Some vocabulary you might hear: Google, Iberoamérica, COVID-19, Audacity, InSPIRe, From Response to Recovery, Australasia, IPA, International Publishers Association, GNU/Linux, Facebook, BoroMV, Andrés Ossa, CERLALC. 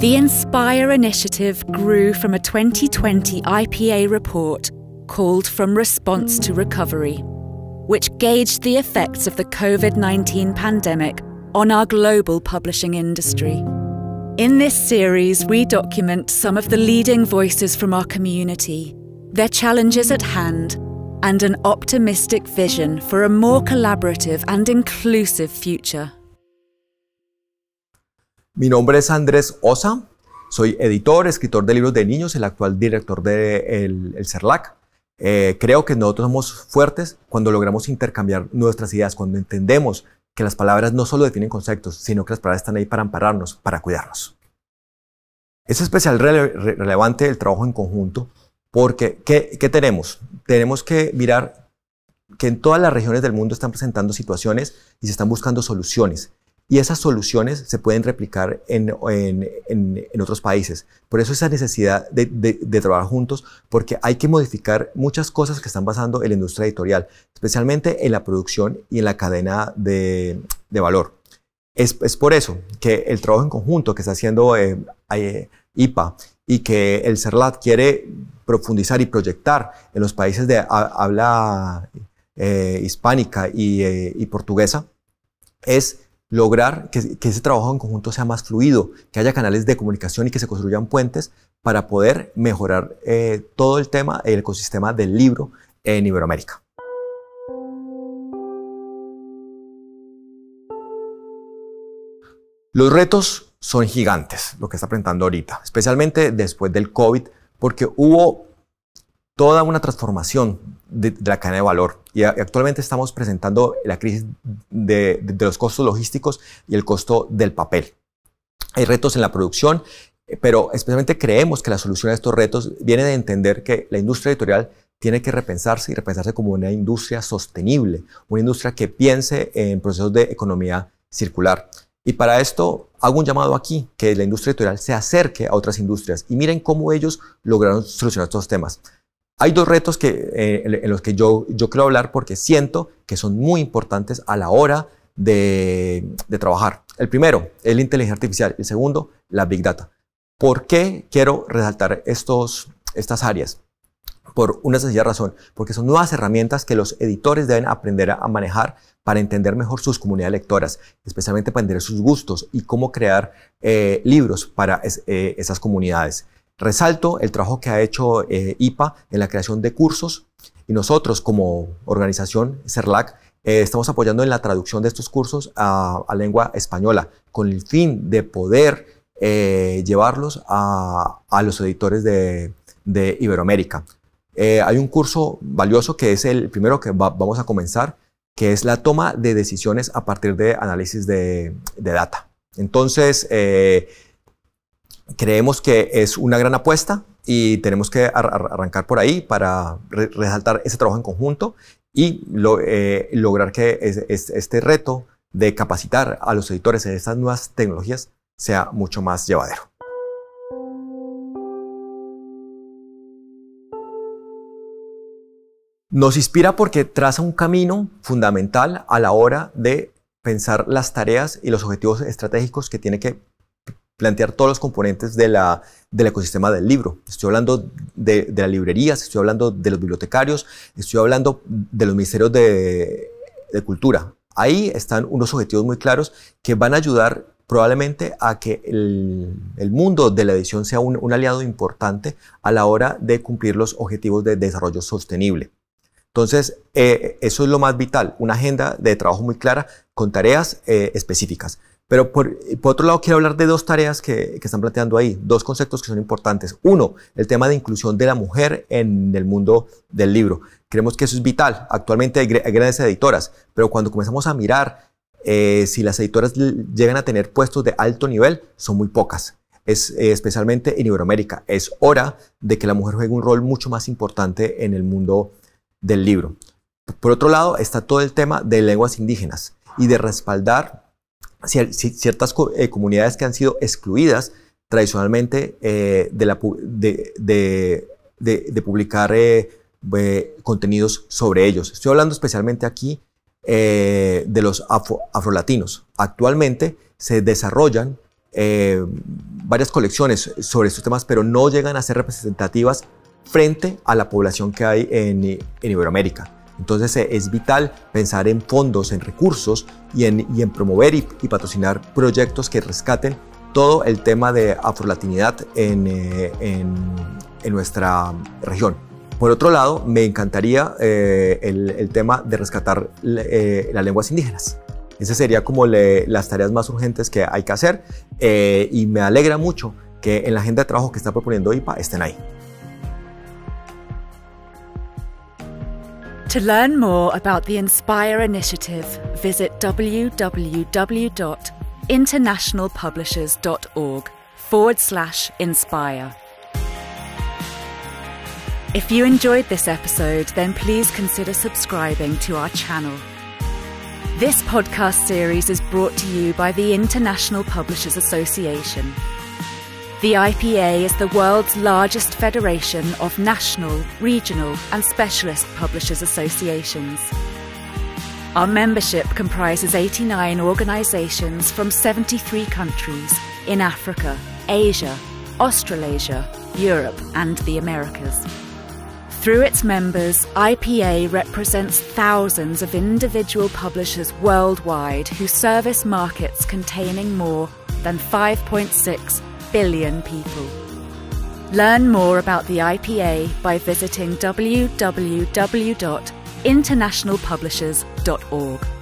The InSPIRe initiative grew from a 2020 IPA report called From Response to Recovery, which gauged the effects of the COVID-19 pandemic on our global publishing industry. In this series, we document some of the leading voices from our community, their challenges at hand, and an optimistic vision for a more collaborative and inclusive future. Mi nombre es Andrés Ossa, soy editor, escritor de libros de niños, el actual director del CERLALC. Creo que nosotros somos fuertes cuando logramos intercambiar nuestras ideas, cuando entendemos que las palabras no solo definen conceptos, sino que las palabras están ahí para ampararnos, para cuidarnos. Es especial relevante el trabajo en conjunto porque ¿qué tenemos? Tenemos que mirar que en todas las regiones del mundo están presentando situaciones y se están buscando soluciones. Y esas soluciones se pueden replicar en otros países. Por eso esa necesidad de trabajar juntos, porque hay que modificar muchas cosas que están basando en la industria editorial, especialmente en la producción y en la cadena de valor. Es por eso que el trabajo en conjunto que está haciendo IPA y que el CERLALC quiere profundizar y proyectar en los países de habla hispánica y portuguesa es lograr que ese trabajo en conjunto sea más fluido, que haya canales de comunicación y que se construyan puentes para poder mejorar todo el tema, el ecosistema del libro en Iberoamérica. Los retos son gigantes, lo que está presentando ahorita, especialmente después del COVID, porque hubo toda una transformación de la cadena de valor. Y actualmente estamos presentando la crisis de los costos logísticos y el costo del papel. Hay retos en la producción, pero especialmente creemos que la solución a estos retos viene de entender que la industria editorial tiene que repensarse y repensarse como una industria sostenible, una industria que piense en procesos de economía circular. Y para esto hago un llamado aquí, que la industria editorial se acerque a otras industrias y miren cómo ellos lograron solucionar estos temas. Hay dos retos en los que yo quiero hablar porque siento que son muy importantes a la hora de trabajar. El primero es la inteligencia artificial, el segundo, la Big Data. ¿Por qué quiero resaltar estas áreas? Por una sencilla razón, porque son nuevas herramientas que los editores deben aprender a manejar para entender mejor sus comunidades lectoras, especialmente para entender sus gustos y cómo crear libros para esas comunidades. Resalto el trabajo que ha hecho IPA en la creación de cursos y nosotros como organización CERLALC estamos apoyando en la traducción de estos cursos a lengua española con el fin de poder llevarlos a los editores de Iberoamérica. Hay un curso valioso que es el primero que vamos a comenzar, que es la toma de decisiones a partir de análisis de data. Entonces, creemos que es una gran apuesta y tenemos que arrancar por ahí para resaltar ese trabajo en conjunto y lograr que este reto de capacitar a los editores en estas nuevas tecnologías sea mucho más llevadero. Nos inspira porque traza un camino fundamental a la hora de pensar las tareas y los objetivos estratégicos que tiene que plantear todos los componentes del ecosistema del libro. Estoy hablando de las librerías, estoy hablando de los bibliotecarios, estoy hablando de los ministerios de cultura. Ahí están unos objetivos muy claros que van a ayudar probablemente a que el mundo de la edición sea un aliado importante a la hora de cumplir los objetivos de desarrollo sostenible. Entonces, eso es lo más vital, una agenda de trabajo muy clara con tareas específicas. Pero por otro lado, quiero hablar de dos tareas que están planteando ahí, dos conceptos que son importantes. Uno, el tema de inclusión de la mujer en el mundo del libro. Creemos que eso es vital. Actualmente hay grandes editoras, pero cuando comenzamos a mirar si las editoras llegan a tener puestos de alto nivel, son muy pocas. Especialmente en Iberoamérica. Es hora de que la mujer juegue un rol mucho más importante en el mundo del libro. Por otro lado, está todo el tema de lenguas indígenas y de respaldar ciertas comunidades que han sido excluidas tradicionalmente de publicar contenidos sobre ellos. Estoy hablando especialmente aquí de los afrolatinos. Actualmente se desarrollan varias colecciones sobre estos temas, pero no llegan a ser representativas frente a la población que hay en Iberoamérica. Entonces es vital pensar en fondos, en recursos y en promover y patrocinar proyectos que rescaten todo el tema de afrolatinidad en nuestra región. Por otro lado, me encantaría el tema de rescatar las lenguas indígenas. Esa sería como las tareas más urgentes que hay que hacer, y me alegra mucho que en la agenda de trabajo que está proponiendo IPA estén ahí. To learn more about the InSPIRe initiative, visit www.internationalpublishers.org/InSPIRe. If you enjoyed this episode, then please consider subscribing to our channel. This podcast series is brought to you by the International Publishers Association. The IPA is the world's largest federation of national, regional, and specialist publishers associations. Our membership comprises 89 organisations from 73 countries in Africa, Asia, Australasia, Europe, and the Americas. Through its members, IPA represents thousands of individual publishers worldwide who service markets containing more than 5.6 billion people. Learn more about the IPA by visiting www.internationalpublishers.org.